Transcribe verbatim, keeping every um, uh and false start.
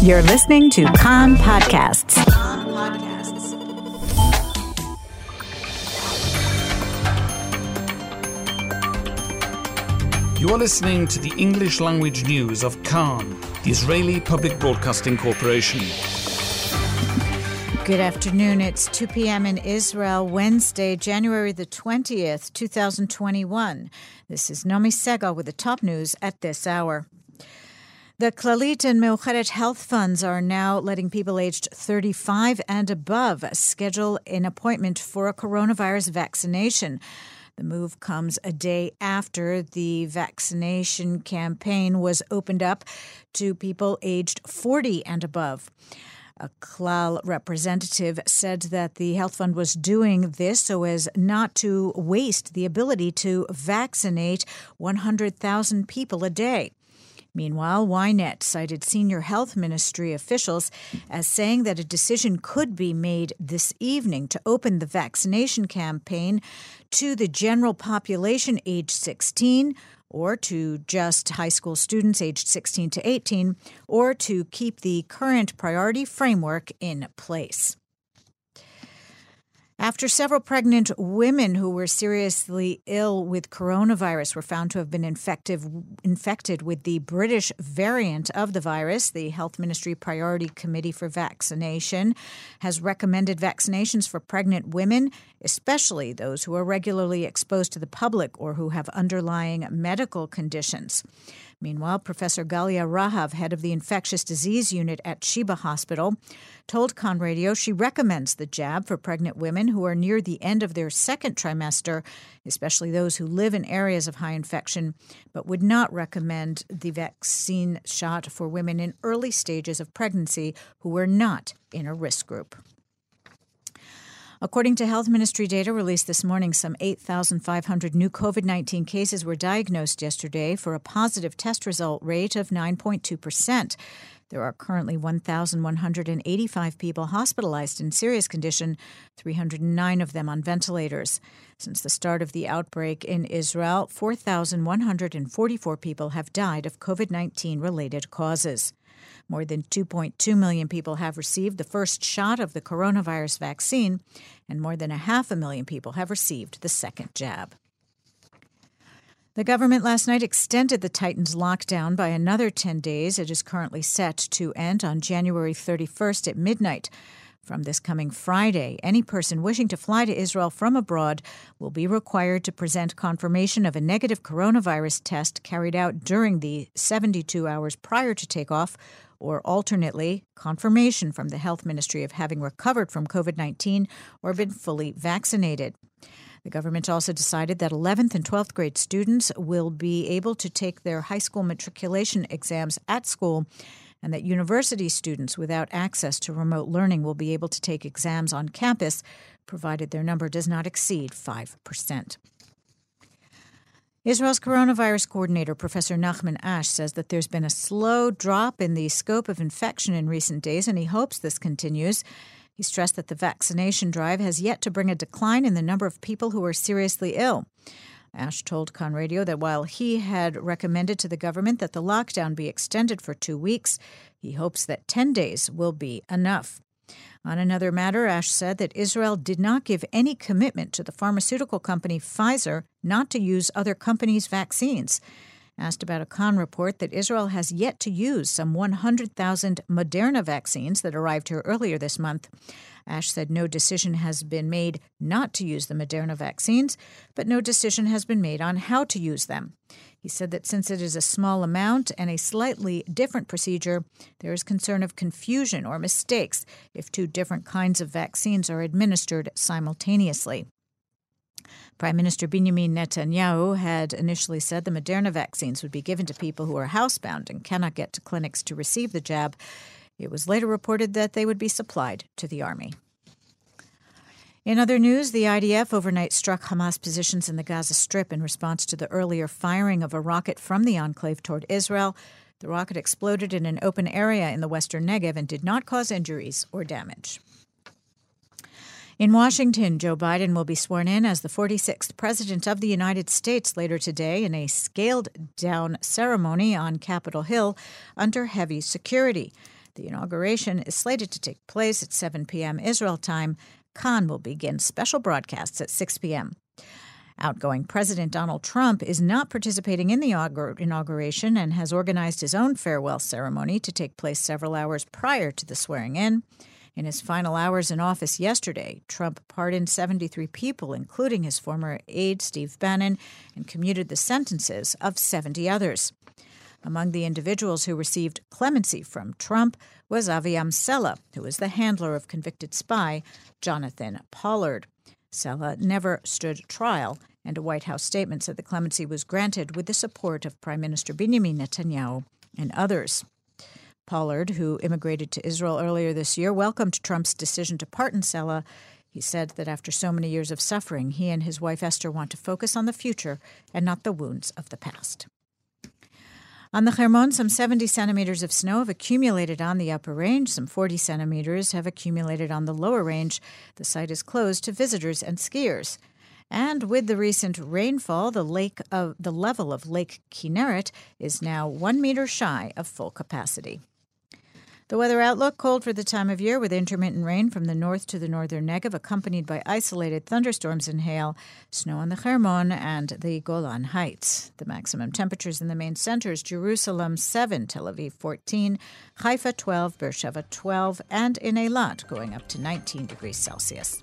You're listening to Khan Podcasts. You are listening to the English language news of Khan, the Israeli Public Broadcasting Corporation. Good afternoon. It's two p.m. in Israel, Wednesday, January the twentieth, two thousand twenty-one. This is Nomi Segal with the top news at this hour. The Clalit and Meuhedet health funds are now letting people aged thirty-five and above schedule an appointment for a coronavirus vaccination. The move comes a day after the vaccination campaign was opened up to people aged forty and above. A Klal representative said that the health fund was doing this so as not to waste the ability to vaccinate one hundred thousand people a day. Meanwhile, Ynet cited senior health ministry officials as saying that a decision could be made this evening to open the vaccination campaign to the general population age sixteen, or to just high school students aged sixteen to eighteen, or to keep the current priority framework in place. After several pregnant women who were seriously ill with coronavirus were found to have been infected with the British variant of the virus, the Health Ministry Priority Committee for Vaccination has recommended vaccinations for pregnant women, especially those who are regularly exposed to the public or who have underlying medical conditions. Meanwhile, Professor Galia Rahav, head of the infectious disease unit at Sheba Hospital, told ConRadio she recommends the jab for pregnant women who are near the end of their second trimester, especially those who live in areas of high infection, but would not recommend the vaccine shot for women in early stages of pregnancy who are not in a risk group. According to health ministry data released this morning, some eight thousand five hundred new COVID nineteen cases were diagnosed yesterday for a positive test result rate of nine point two percent. There are currently one thousand one hundred eighty-five people hospitalized in serious condition, three hundred nine of them on ventilators. Since the start of the outbreak in Israel, four thousand one hundred forty-four people have died of COVID nineteen-related causes. More than two point two million people have received the first shot of the coronavirus vaccine, and more than a half a million people have received the second jab. The government last night extended the Titan's lockdown by another ten days. It is currently set to end on January thirty-first at midnight. From this coming Friday, any person wishing to fly to Israel from abroad will be required to present confirmation of a negative coronavirus test carried out during the seventy-two hours prior to takeoff, or alternately, confirmation from the health ministry of having recovered from COVID nineteen or been fully vaccinated. The government also decided that eleventh and twelfth grade students will be able to take their high school matriculation exams at school, and that university students without access to remote learning will be able to take exams on campus, provided their number does not exceed five percent. Israel's coronavirus coordinator, Professor Nachman Ash, says that there's been a slow drop in the scope of infection in recent days, and he hopes this continues. He stressed that the vaccination drive has yet to bring a decline in the number of people who are seriously ill. Ash told ConRadio that while he had recommended to the government that the lockdown be extended for two weeks, he hopes that ten days will be enough. On another matter, Ash said that Israel did not give any commitment to the pharmaceutical company Pfizer not to use other companies' vaccines. Asked about a Khan report that Israel has yet to use some one hundred thousand Moderna vaccines that arrived here earlier this month, Ash said no decision has been made not to use the Moderna vaccines, but no decision has been made on how to use them. He said that since it is a small amount and a slightly different procedure, there is concern of confusion or mistakes if two different kinds of vaccines are administered simultaneously. Prime Minister Benjamin Netanyahu had initially said the Moderna vaccines would be given to people who are housebound and cannot get to clinics to receive the jab. It was later reported that they would be supplied to the army. In other news, the I D F overnight struck Hamas positions in the Gaza Strip in response to the earlier firing of a rocket from the enclave toward Israel. The rocket exploded in an open area in the western Negev and did not cause injuries or damage. In Washington, Joe Biden will be sworn in as the forty-sixth president of the United States later today in a scaled-down ceremony on Capitol Hill under heavy security. The inauguration is slated to take place at seven p.m. Israel time. Khan will begin special broadcasts at six p.m. Outgoing President Donald Trump is not participating in the inauguration and has organized his own farewell ceremony to take place several hours prior to the swearing-in. In his final hours in office yesterday, Trump pardoned seventy-three people, including his former aide Steve Bannon, and commuted the sentences of seventy others. Among the individuals who received clemency from Trump was Aviem Sella, who was the handler of convicted spy Jonathan Pollard. Sella never stood trial, and a White House statement said the clemency was granted with the support of Prime Minister Benjamin Netanyahu and others. Pollard, who immigrated to Israel earlier this year, welcomed Trump's decision to pardon Sella. He said that after so many years of suffering, he and his wife Esther want to focus on the future and not the wounds of the past. On the Hermon, some seventy centimeters of snow have accumulated on the upper range. Some forty centimeters have accumulated on the lower range. The site is closed to visitors and skiers. And with the recent rainfall, the lake of the level of Lake Kinneret is now one meter shy of full capacity. The weather outlook, cold for the time of year with intermittent rain from the north to the northern Negev, accompanied by isolated thunderstorms and hail, snow on the Hermon and the Golan Heights. The maximum temperatures in the main centers, Jerusalem seven, Tel Aviv fourteen, Haifa twelve, Beersheba twelve, and in Eilat going up to nineteen degrees Celsius.